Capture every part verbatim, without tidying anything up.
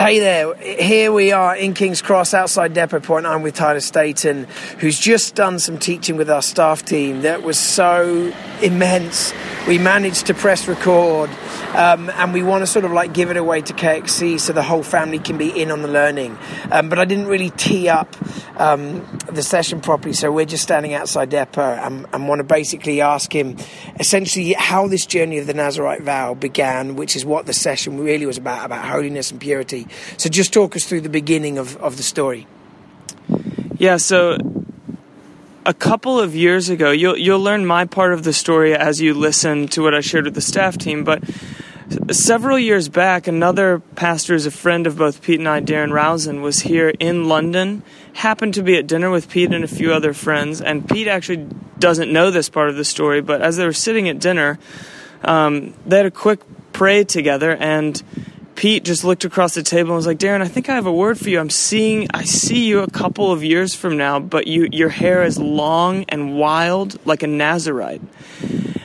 Hey there, here we are in King's Cross outside Depot Point. I'm with Tyler Staton, who's just done some teaching with our staff team that was so immense. We managed to press record um, and we want to sort of like give it away to K X C so the whole family can be in on the learning. Um, but I didn't really tee up um, the session properly, so we're just standing outside Depot and, and want to basically ask him essentially how this journey of the Nazirite vow began, which is what the session really was about, about holiness and purity. So just talk us through the beginning of, of the story. Yeah, so a couple of years ago, you'll, you'll learn my part of the story as you listen to what I shared with the staff team, but several years back, another pastor who's a friend of both Pete and I, Darren Rousen, was here in London, happened to be at dinner with Pete and a few other friends, and Pete actually doesn't know this part of the story, but as they were sitting at dinner, um, they had a quick pray together, and Pete just looked across the table and was like, Darren, I think I have a word for you. I'm seeing, I see you a couple of years from now, but you, your hair is long and wild like a Nazirite.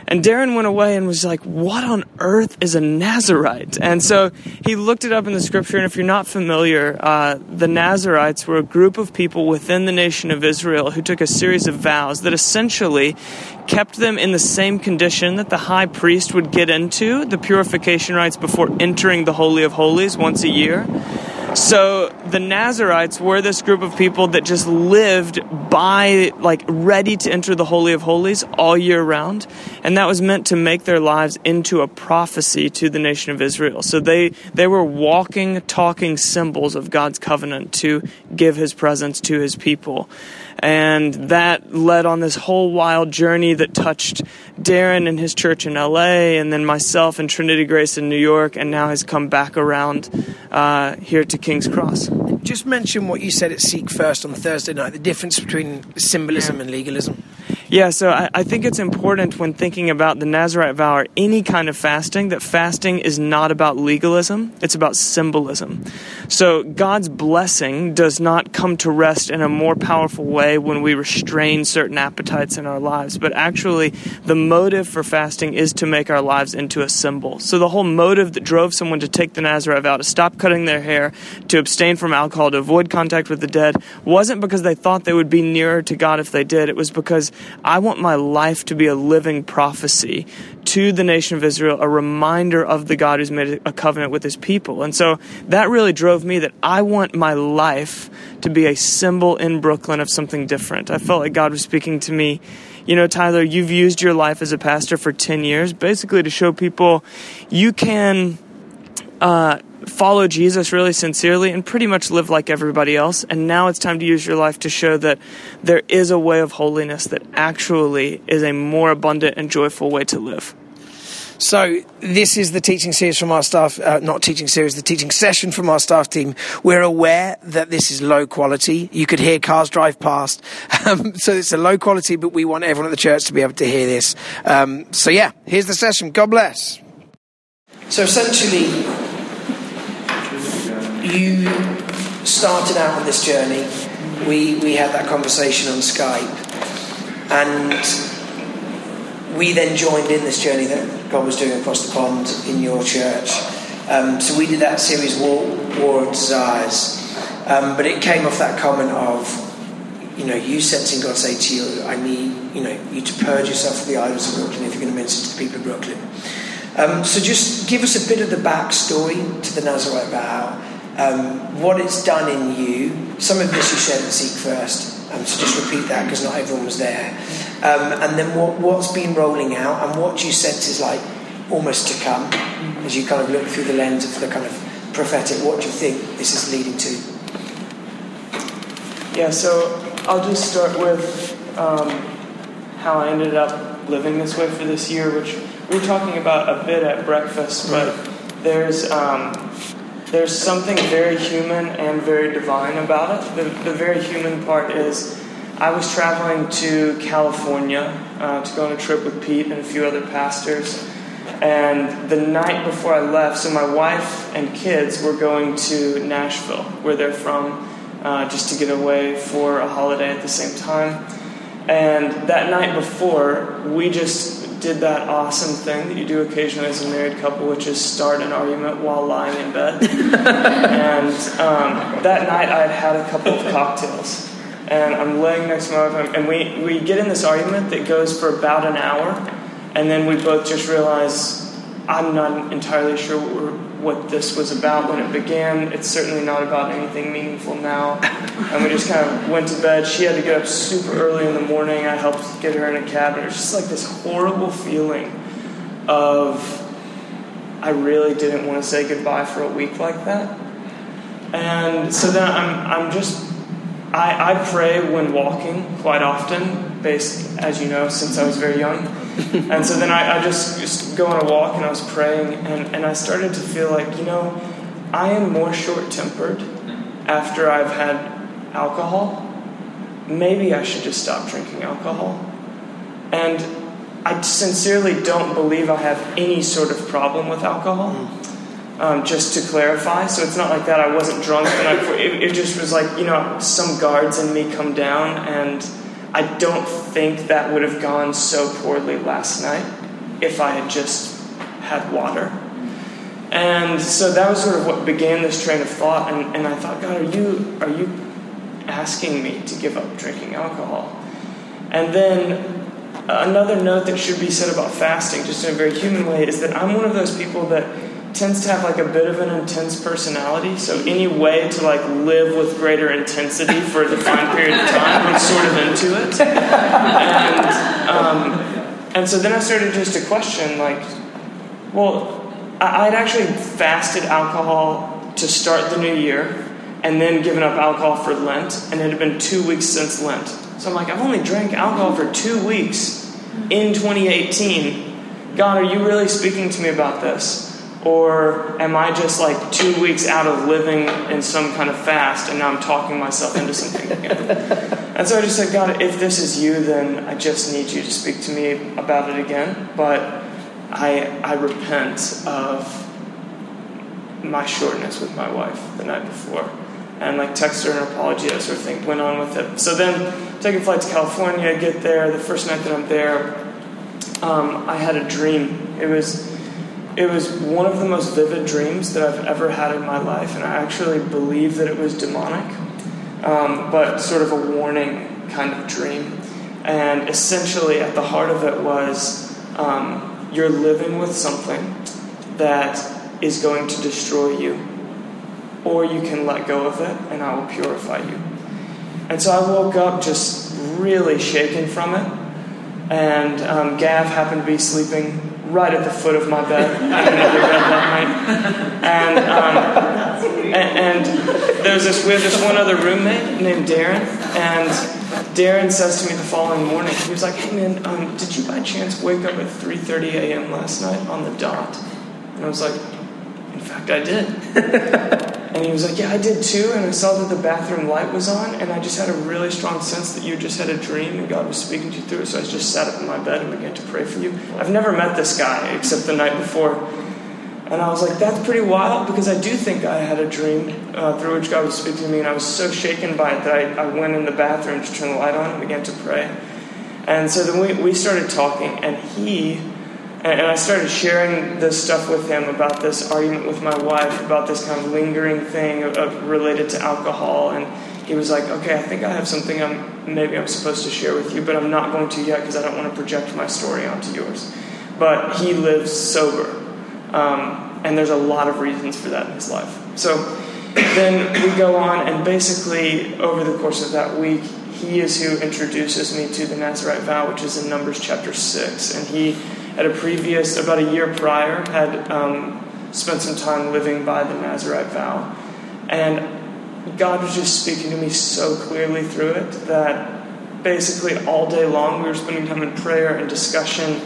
And Darren went away and was like, what on earth is a Nazirite? And so he looked it up in the scripture, and if you're not familiar, uh, the Nazirites were a group of people within the nation of Israel who took a series of vows that essentially kept them in the same condition that the high priest would get into, the purification rites before entering the Holy of Holies once a year. So the Nazirites were this group of people that just lived by, like, ready to enter the Holy of Holies all year round. And that was meant to make their lives into a prophecy to the nation of Israel. So they, they were walking, talking symbols of God's covenant to give his presence to his people. And that led on this whole wild journey that touched Darren and his church in L A, and then myself and Trinity Grace in New York, and now has come back around uh, here to King's Cross. Just mention what you said at Seek First on Thursday night, the difference between symbolism and legalism. Yeah, so I, I think it's important when thinking about the Nazirite vow or any kind of fasting that fasting is not about legalism, it's about symbolism. So God's blessing does not come to rest in a more powerful way when we restrain certain appetites in our lives, but actually the motive for fasting is to make our lives into a symbol. So the whole motive that drove someone to take the Nazirite vow, to stop cutting their hair, to abstain from alcohol, to avoid contact with the dead, wasn't because they thought they would be nearer to God if they did. It was because I want my life to be a living prophecy to the nation of Israel, a reminder of the God who's made a covenant with his people. And so that really drove me, that I want my life to be a symbol in Brooklyn of something different. I felt like God was speaking to me, you know, Tyler, you've used your life as a pastor for ten years, basically to show people you can uh, follow Jesus really sincerely and pretty much live like everybody else. And now it's time to use your life to show that there is a way of holiness that actually is a more abundant and joyful way to live. So this is the teaching series from our staff, uh, not teaching series, the teaching session from our staff team. We're aware that this is low quality. You could hear cars drive past. Um, so it's a low quality, but we want everyone at the church to be able to hear this. Um, so yeah, here's the session. God bless. So essentially, you started out on this journey. We we had that conversation on Skype, and we then joined in this journey that God was doing across the pond in your church. Um, so we did that series, War, War of Desires, um, but it came off that comment of, you know, you sensing God say to you, I need, you know, you to purge yourself of the idols of Brooklyn if you're going to minister to the people of Brooklyn. Um, so just give us a bit of the backstory to the Nazirite vow, um, what it's done in you. Some of this you shared at Seek First, um, so just repeat that because not everyone was there. Um, and then what, what's been rolling out and what you sense is like almost to come as you kind of look through the lens of the kind of prophetic. What do you think this is leading to? Yeah, so I'll just start with um, how I ended up living this way for this year, which we were talking about a bit at breakfast, but there's um, there's something very human and very divine about it. The, the very human part is I was traveling to California uh, to go on a trip with Pete and a few other pastors, and the night before I left, so my wife and kids were going to Nashville, where they're from, uh, just to get away for a holiday at the same time. And that night before, we just did that awesome thing that you do occasionally as a married couple, which is start an argument while lying in bed. And um, that night I had had a couple of cocktails. And I'm laying next to my wife, and we, we get in this argument that goes for about an hour, and then we both just realize I'm not entirely sure what, we're, what this was about when it began. It's certainly not about anything meaningful now. And we just kind of went to bed. She had to get up super early in the morning. I helped get her in a cab. And it was just like this horrible feeling of I really didn't want to say goodbye for a week like that. And so then I'm I'm just... I, I pray when walking quite often, based, as you know, since I was very young. And so then I, I just, just go on a walk, and I was praying, and, and I started to feel like, you know, I am more short-tempered after I've had alcohol. Maybe I should just stop drinking alcohol. And I sincerely don't believe I have any sort of problem with alcohol. Mm. Um, just to clarify, so it's not like that I wasn't drunk, and I, it, it just was like, you know, some guards in me come down, and I don't think that would have gone so poorly last night if I had just had water. And so that was sort of what began this train of thought, and, and I thought, God, are you, are you asking me to give up drinking alcohol? And then another note that should be said about fasting, just in a very human way, is that I'm one of those people that tends to have like a bit of an intense personality, so any way to like live with greater intensity for a defined period of time, I'm sort of into it. And um, and so then I started just to question, like, well, I- I'd actually fasted alcohol to start the new year, and then given up alcohol for Lent, and it had been two weeks since Lent. So I'm like, I've only drank alcohol for two weeks in twenty eighteen. God, are you really speaking to me about this? Or am I just like two weeks out of living in some kind of fast, and now I'm talking myself into something again? And so I just said, God, if this is you, then I just need you to speak to me about it again. But I I repent of my shortness with my wife the night before. And like text her an apology, that sort of thing. Went on with it. So then take a flight to California, I get there. The first night that I'm there, um, I had a dream. It was... It was one of the most vivid dreams that I've ever had in my life, and I actually believe that it was demonic, um, but sort of a warning kind of dream. And essentially at the heart of it was um, you're living with something that is going to destroy you, or you can let go of it, and I will purify you. And so I woke up just really shaken from it, and um, Gav happened to be sleeping right at the foot of my bed. I had another bed that night. And, um, and, and there was this, we had this one other roommate named Darren, and Darren says to me the following morning, he was like, hey man, um, did you by chance wake up at three thirty a.m. last night on the dot? And I was like, in fact, I did. And he was like, yeah, I did too, and I saw that the bathroom light was on, and I just had a really strong sense that you just had a dream, and God was speaking to you through it, so I just sat up in my bed and began to pray for you. I've never met this guy, except the night before. And I was like, that's pretty wild, because I do think I had a dream uh, through which God was speaking to me, and I was so shaken by it that I, I went in the bathroom to turn the light on and began to pray. And so then we, we started talking, and he... And I started sharing this stuff with him about this argument with my wife, about this kind of lingering thing of, of related to alcohol. And he was like, okay, I think I have something I'm maybe I'm supposed to share with you, but I'm not going to yet because I don't want to project my story onto yours. But he lives sober, um, and there's a lot of reasons for that in his life. So then we go on, and basically over the course of that week, he is who introduces me to the Nazirite vow, which is in Numbers chapter six. And he... At a previous, about a year prior, had um, spent some time living by the Nazirite vow. And God was just speaking to me so clearly through it that basically all day long we were spending time in prayer and discussion.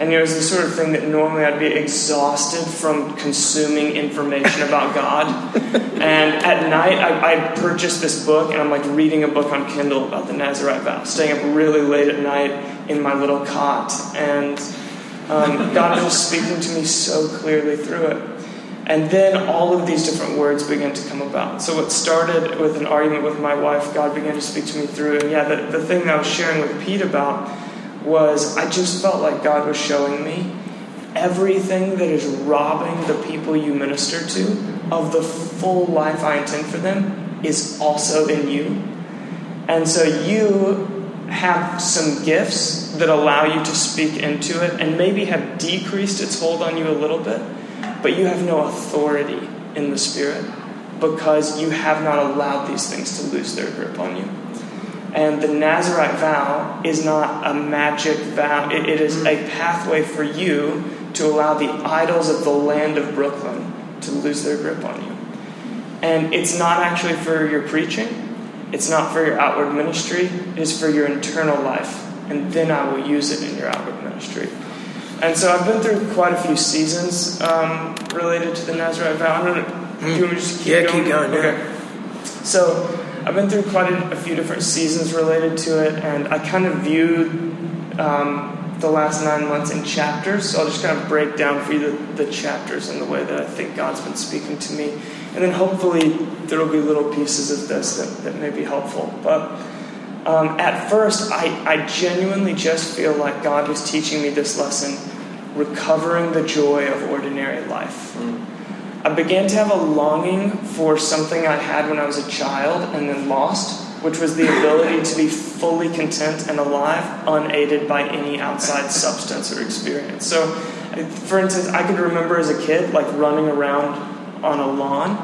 And it was the sort of thing that normally I'd be exhausted from consuming information about God. And at night, I, I purchased this book, and I'm like reading a book on Kindle about the Nazirite vow, staying up really late at night in my little cot. And... Um, God was speaking to me so clearly through it. And then all of these different words began to come about. So what started with an argument with my wife, God began to speak to me through. And yeah, the, the thing that I was sharing with Pete about was I just felt like God was showing me everything that is robbing the people you minister to of the full life I intend for them is also in you. And so you have some gifts that allow you to speak into it and maybe have decreased its hold on you a little bit, but you have no authority in the Spirit because you have not allowed these things to lose their grip on you. And the Nazirite vow is not a magic vow. It, it is a pathway for you to allow the idols of the land of Brooklyn to lose their grip on you. And it's not actually for your preaching. It's not for your outward ministry. It is for your internal life. And then I will use it in your outward ministry. And so I've been through quite a few seasons um, related to the Nazirite vow. I don't know, do you want me to just keep yeah, going? Yeah, keep going. Okay. Yeah. So I've been through quite a, a few different seasons related to it, and I kind of viewed um, the last nine months in chapters, so I'll just kind of break down for you the, the chapters and the way that I think God's been speaking to me, and then hopefully there will be little pieces of this that, that may be helpful. But um, at first, I, I genuinely just feel like God was teaching me this lesson, recovering the joy of ordinary life. Mm. I began to have a longing for something I had when I was a child and then lost, which was the ability to be fully content and alive, unaided by any outside substance or experience. So, for instance, I could remember as a kid, like running around on a lawn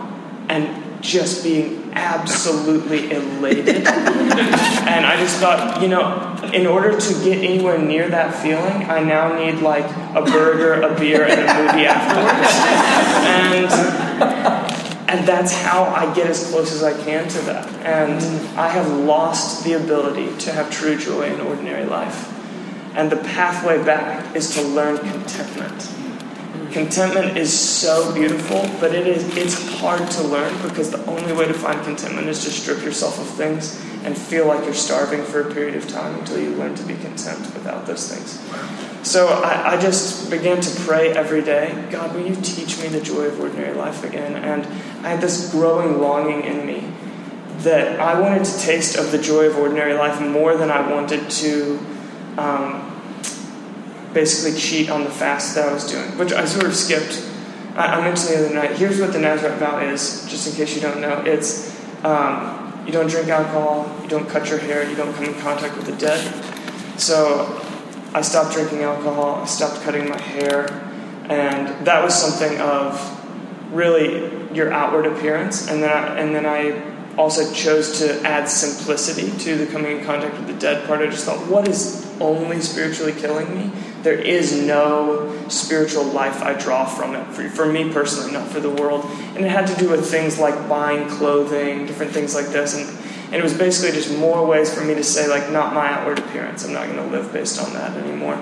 and just being absolutely elated. And I just thought, you know, in order to get anywhere near that feeling, I now need like a burger, a beer, and a movie afterwards. And and that's how I get as close as I can to that. And I have lost the ability to have true joy in ordinary life. And the pathway back is to learn contentment. Contentment is so beautiful, but it is, it's hard to learn because the only way to find contentment is to strip yourself of things and feel like you're starving for a period of time until you learn to be content without those things. So I, I just began to pray every day, God, will you teach me the joy of ordinary life again? And I had this growing longing in me that I wanted to taste of the joy of ordinary life more than I wanted to um, basically cheat on the fast that I was doing, which I sort of skipped. I, I mentioned the other night, here's what the Nazirite vow is, just in case you don't know. It's um, you don't drink alcohol, you don't cut your hair, you don't come in contact with the dead. So I stopped drinking alcohol, I stopped cutting my hair, and that was something of really your outward appearance. And then I, and then I also chose to add simplicity to the coming in contact with the dead part. I just thought, what is only spiritually killing me? There is no spiritual life I draw from it, for, for me personally, not for the world. And it had to do with things like buying clothing, different things like this. And, and it was basically just more ways for me to say, like, not my outward appearance. I'm not going to live based on that anymore.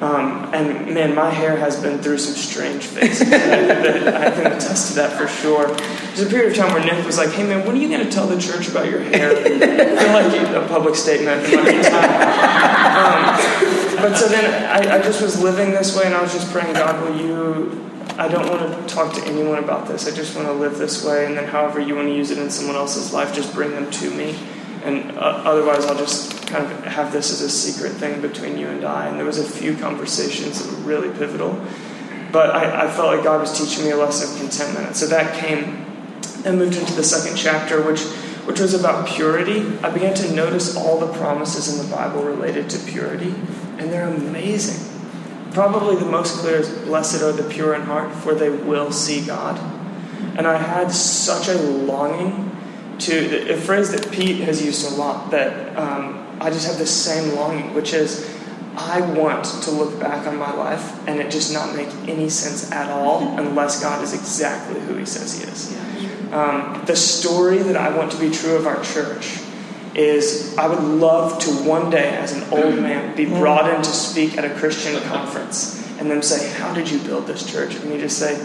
Um, and, man, my hair has been through some strange phases. I can attest to that for sure. There's a period of time where Nick was like, hey, man, when are you going to tell the church about your hair? I feel like a public statement. Um, but so then I, I just was living this way, and I was just praying, God, will you, I don't want to talk to anyone about this. I just want to live this way, and then however you want to use it in someone else's life, just bring them to me. And uh, otherwise, I'll just kind of have this as a secret thing between you and I. And there was a few conversations that were really pivotal. But I, I felt like God was teaching me a lesson of contentment. And so that came and moved into the second chapter, which, which was about purity. I began to notice all the promises in the Bible related to purity. And they're amazing. Probably the most clear is, blessed are the pure in heart, for they will see God. And I had such a longing to a phrase that Pete has used a lot that um, I just have this same longing, which is I want to look back on my life and it just not make any sense at all unless God is exactly who he says he is. Um, the story that I want to be true of our church is I would love to one day as an old man be brought in to speak at a Christian conference and them say, how did you build this church? And me just say,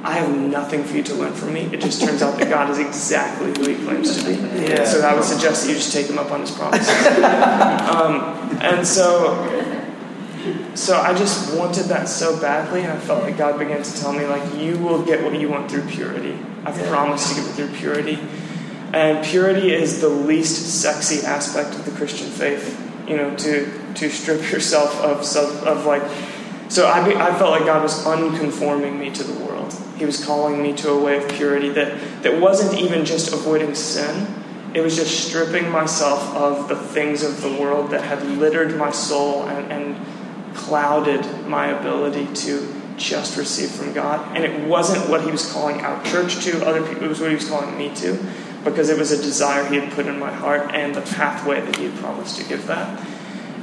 I have nothing for you to learn from me. It just turns out that God is exactly who he claims to be. Yeah. So I would suggest that you just take him up on his promises. um, and so so I just wanted that so badly, and I felt like God began to tell me, like, you will get what you want through purity. I've yeah. promised to give it through purity. And purity is the least sexy aspect of the Christian faith. you know, to to strip yourself of self, of like. So I be, I felt like God was unconforming me to the world. He was calling me to a way of purity that, that wasn't even just avoiding sin. It was just stripping myself of the things of the world that had littered my soul and, and clouded my ability to just receive from God. And it wasn't what he was calling our church to, other people, it was what he was calling me to, because it was a desire he had put in my heart and the pathway that he had promised to give that.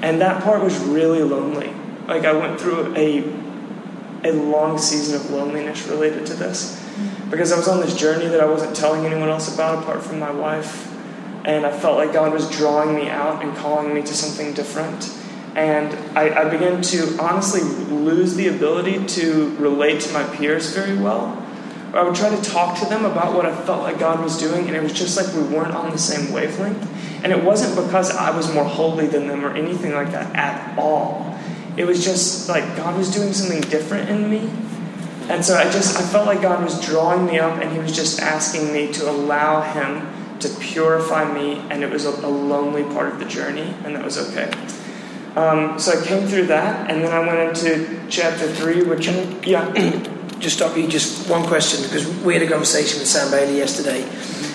And that part was really lonely. Like, I went through a a long season of loneliness related to this, because I was on this journey that I wasn't telling anyone else about apart from my wife, and I felt like God was drawing me out and calling me to something different. And I, I began to honestly lose the ability to relate to my peers very well. I would try to talk to them about what I felt like God was doing, and it was just like we weren't on the same wavelength. And it wasn't because I was more holy than them or anything like that at all. It was just like God was doing something different in me. And so I just, I felt like God was drawing me up, and he was just asking me to allow him to purify me, and it was a, a lonely part of the journey, and that was okay. Um, so I came through that, and then I went into chapter three, which, yeah. Just stop you, just one question, because we had a conversation with Sam Bailey yesterday,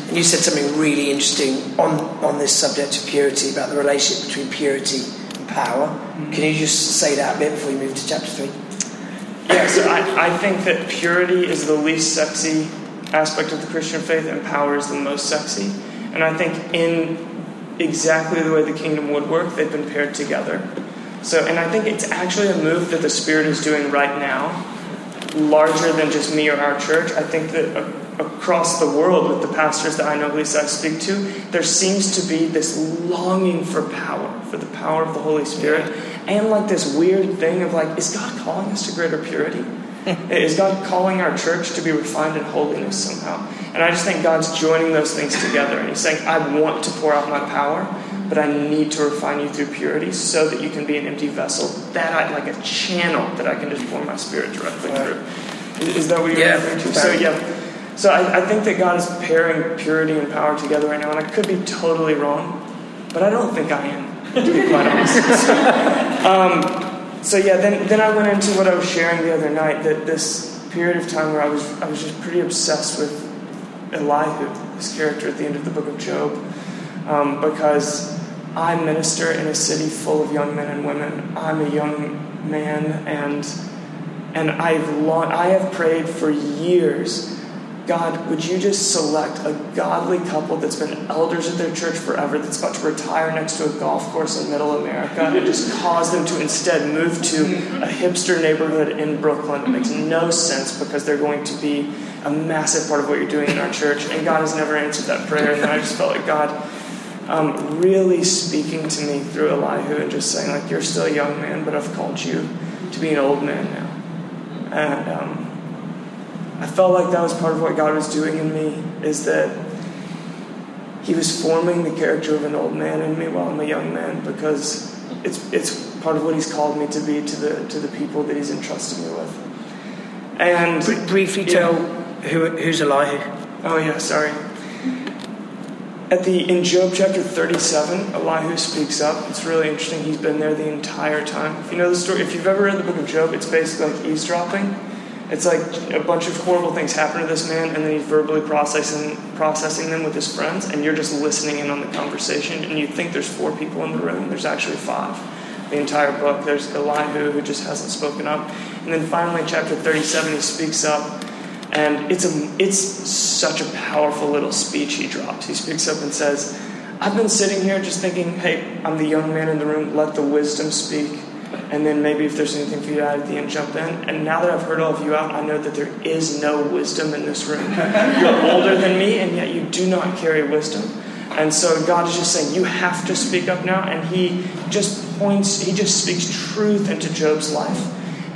and you said something really interesting on, on this subject of purity, about the relationship between purity and power. Mm-hmm. Can you just say that a bit before we move to chapter three? Yeah, so I, I think that purity is the least sexy aspect of the Christian faith, and power is the most sexy. And I think in exactly the way the kingdom would work, they've been paired together. So, and I think it's actually a move that the Spirit is doing right now, larger than just me or our church. I think that a, across the world, with the pastors that I know, at least I speak to, there seems to be this longing for power, for the power of the Holy Spirit. And like this weird thing of like, is God calling us to greater purity? Is God calling our church to be refined in holiness somehow? And I just think God's joining those things together. And he's saying, I want to pour out my power, but I need to refine you through purity so that you can be an empty vessel. That I, like a channel that I can just pour my spirit directly through. Is, is that what you're yeah, referring to? So, yeah. So I, I think that God is pairing purity and power together right now. And I could be totally wrong, but I don't think I am. To be quite honest. um, so yeah, then then I went into what I was sharing the other night, that this period of time where I was I was just pretty obsessed with Elihu, this character at the end of the book of Job, um, because I minister in a city full of young men and women. I'm a young man, and and I've long, I have prayed for years, God, would you just select a godly couple that's been elders at their church forever, that's about to retire next to a golf course in middle America, and just cause them to instead move to a hipster neighborhood in Brooklyn. It makes no sense because they're going to be a massive part of what you're doing in our church. And God has never answered that prayer. And I just felt like God um, really speaking to me through Elihu and just saying, like, you're still a young man, but I've called you to be an old man now. And, um, I felt like that was part of what God was doing in me, is that he was forming the character of an old man in me while I'm a young man, because it's it's part of what he's called me to be to the to the people that he's entrusted me with. And Br- briefly yeah. tell who who's Elihu. Oh yeah, sorry. At the in Job chapter thirty-seven, Elihu speaks up. It's really interesting. He's been there the entire time. If you know the story, if you've ever read the book of Job, it's basically like eavesdropping. It's like a bunch of horrible things happen to this man, and then he's verbally processing processing them with his friends, and you're just listening in on the conversation, and you think there's four people in the room. There's actually five. The entire book. There's Elihu, who just hasn't spoken up. And then finally, chapter thirty-seven, he speaks up, and it's a it's such a powerful little speech he drops. He speaks up and says, I've been sitting here just thinking, hey, I'm the young man in the room. Let the wisdom speak. And then maybe if there's anything for you to add at the end, jump in. And now that I've heard all of you out, I know that there is no wisdom in this room. You're older than me, and yet you do not carry wisdom. And so God is just saying, you have to speak up now. And he just points, he just speaks truth into Job's life.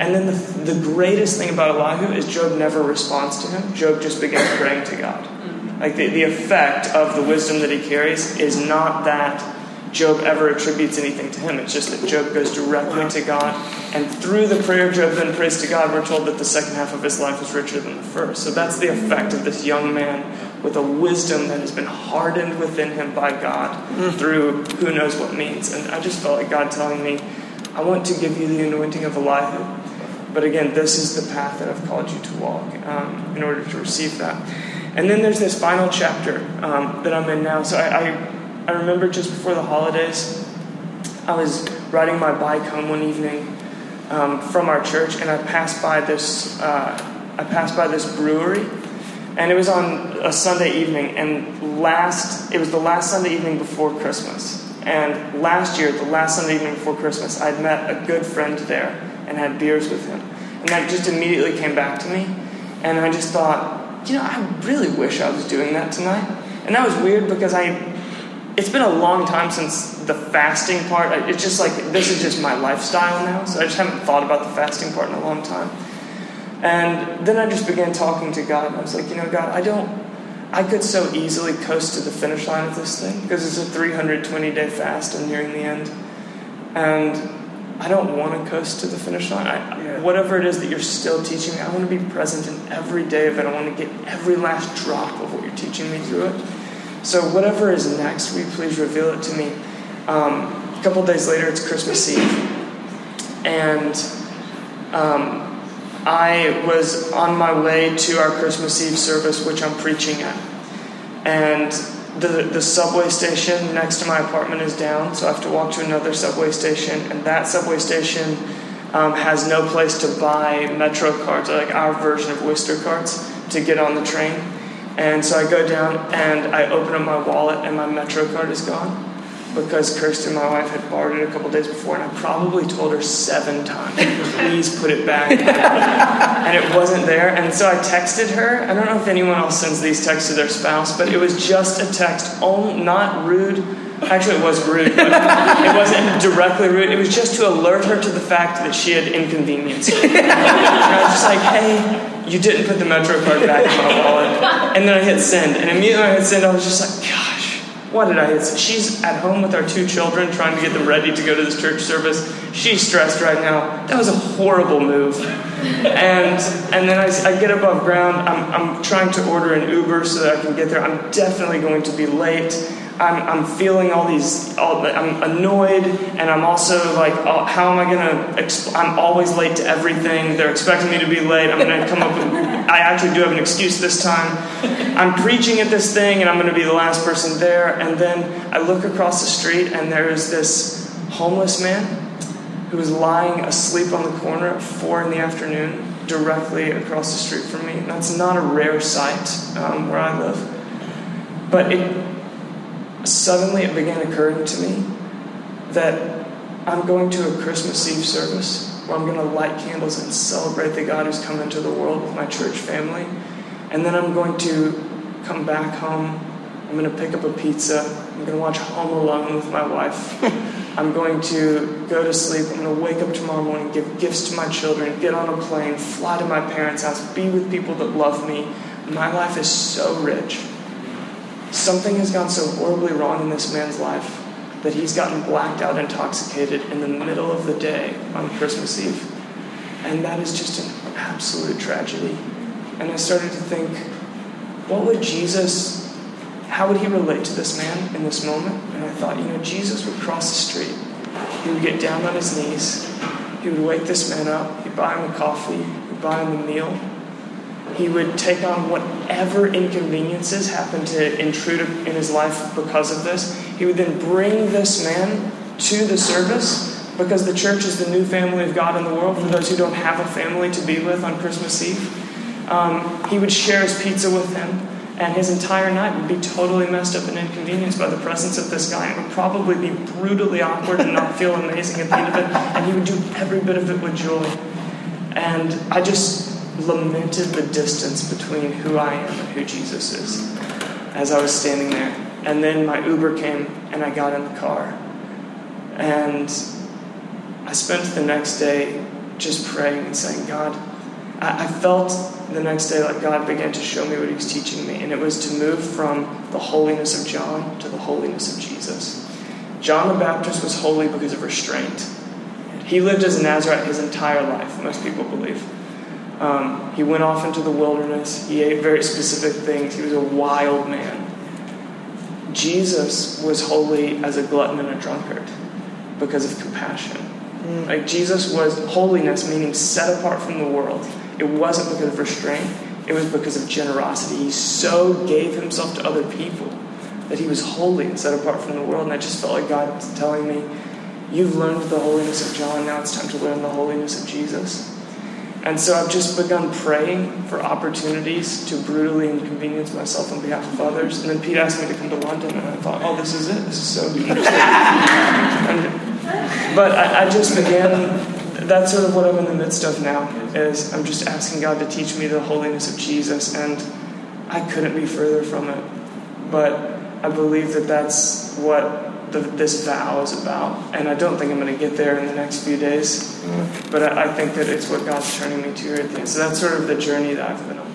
And then the, the greatest thing about Elihu is Job never responds to him. Job just begins praying to God. Like the, the effect of the wisdom that he carries is not that Job ever attributes anything to him. It's just that Job goes directly to God. And through the prayer Job then prays to God, we're told that the second half of his life was richer than the first. So that's the effect of this young man with a wisdom that has been hardened within him by God mm. through who knows what means. And I just felt like God telling me, I want to give you the anointing of Elihu. But again, this is the path that I've called you to walk um, in order to receive that. And then there's this final chapter um, that I'm in now. So I, I, I remember just before the holidays, I was riding my bike home one evening um, from our church, and I passed by this, uh, I passed by this brewery. And it was on a Sunday evening, and last it was the last Sunday evening before Christmas. And last year, the last Sunday evening before Christmas, I'd met a good friend there and had beers with him. And that just immediately came back to me. And I just thought, you know, I really wish I was doing that tonight. And that was weird because I... It's been a long time since the fasting part. It's just like, this is just my lifestyle now. So I just haven't thought about the fasting part in a long time. And then I just began talking to God. And I was like, you know, God, I don't... I could so easily coast to the finish line of this thing because it's a three hundred twenty day fast and nearing the end. And I don't want to coast to the finish line. I, yeah. Whatever it is that you're still teaching me, I want to be present in every day of it. I want to get every last drop of what you're teaching me through it. So whatever is next, will you please reveal it to me? Um, a couple of days later, it's Christmas Eve. And um, I was on my way to our Christmas Eve service, which I'm preaching at. And the, the subway station next to my apartment is down, so I have to walk to another subway station. And that subway station um, has no place to buy Metro cards, like our version of Oyster cards, to get on the train. And so I go down and I open up my wallet and my Metro card is gone because Kirsten, my wife, had borrowed it a couple days before, and I probably told her seven times, please put it back. And it wasn't there. And so I texted her. I don't know if anyone else sends these texts to their spouse, but it was just a text, only, not rude. Actually, it was rude, but it wasn't directly rude. It was just to alert her to the fact that she had inconvenienced me. And I was just like, hey... you didn't put the Metro card back in my wallet. And then I hit send. And immediately when I hit send, I was just like, gosh, why did I hit send? She's at home with our two children trying to get them ready to go to this church service. She's stressed right now. That was a horrible move. And and then I, I get above ground. I'm, I'm trying to order an Uber so that I can get there. I'm definitely going to be late. I'm I'm feeling all these, all, I'm annoyed, and I'm also like, oh, how am I going to, exp- I'm always late to everything. They're expecting me to be late. I'm going to come up with, I actually do have an excuse this time. I'm preaching at this thing, and I'm going to be the last person there. And then I look across the street, and there is this homeless man who is lying asleep on the corner at four in the afternoon, directly across the street from me. That's not a rare sight um, where I live. But it... Suddenly it began occurring to me that I'm going to a Christmas Eve service where I'm going to light candles and celebrate the God who's come into the world with my church family. And then I'm going to come back home. I'm going to pick up a pizza. I'm going to watch Home Alone with my wife. I'm going to go to sleep. I'm going to wake up tomorrow morning, give gifts to my children, get on a plane, fly to my parents' house, be with people that love me. My life is so rich. Something has gone so horribly wrong in this man's life that he's gotten blacked out, intoxicated in the middle of the day on Christmas Eve. And that is just an absolute tragedy. And I started to think, what would Jesus, how would he relate to this man in this moment? And I thought, you know, Jesus would cross the street. He would get down on his knees. He would wake this man up. He'd buy him a coffee. He'd buy him a meal. He would take on whatever inconveniences happened to intrude in his life because of this. He would then bring this man to the service because the church is the new family of God in the world for those who don't have a family to be with on Christmas Eve. Um, he would share his pizza with them, and his entire night would be totally messed up and inconvenienced by the presence of this guy. It would probably be brutally awkward and not feel amazing at the end of it, and he would do every bit of it with joy. And I just... lamented the distance between who I am and who Jesus is as I was standing there. And then my Uber came and I got in the car. And I spent the next day just praying and saying, God, I, I felt the next day like God began to show me what he was teaching me. And it was to move from the holiness of John to the holiness of Jesus. John the Baptist was holy because of restraint. He lived as a Nazirite his entire life, most people believe. Um, he went off into the wilderness. He ate very specific things. He was a wild man. Jesus was holy as a glutton and a drunkard because of compassion. Mm. Like Jesus was holiness, meaning set apart from the world. It wasn't because of restraint. It was because of generosity. He so gave himself to other people that he was holy and set apart from the world. And I just felt like God was telling me, you've learned the holiness of John. Now it's time to learn the holiness of Jesus. And so I've just begun praying for opportunities to brutally inconvenience myself on behalf of others. And then Pete asked me to come to London, and I thought, oh, this is it. This is so interesting. and, but I, I just began, that's sort of what I'm in the midst of now, is I'm just asking God to teach me the holiness of Jesus, and I couldn't be further from it. But I believe that that's what The, this vow is about, and I don't think I'm going to get there in the next few days, but I, I think that it's what God's turning me to here at the end. So that's sort of the journey that I've been on.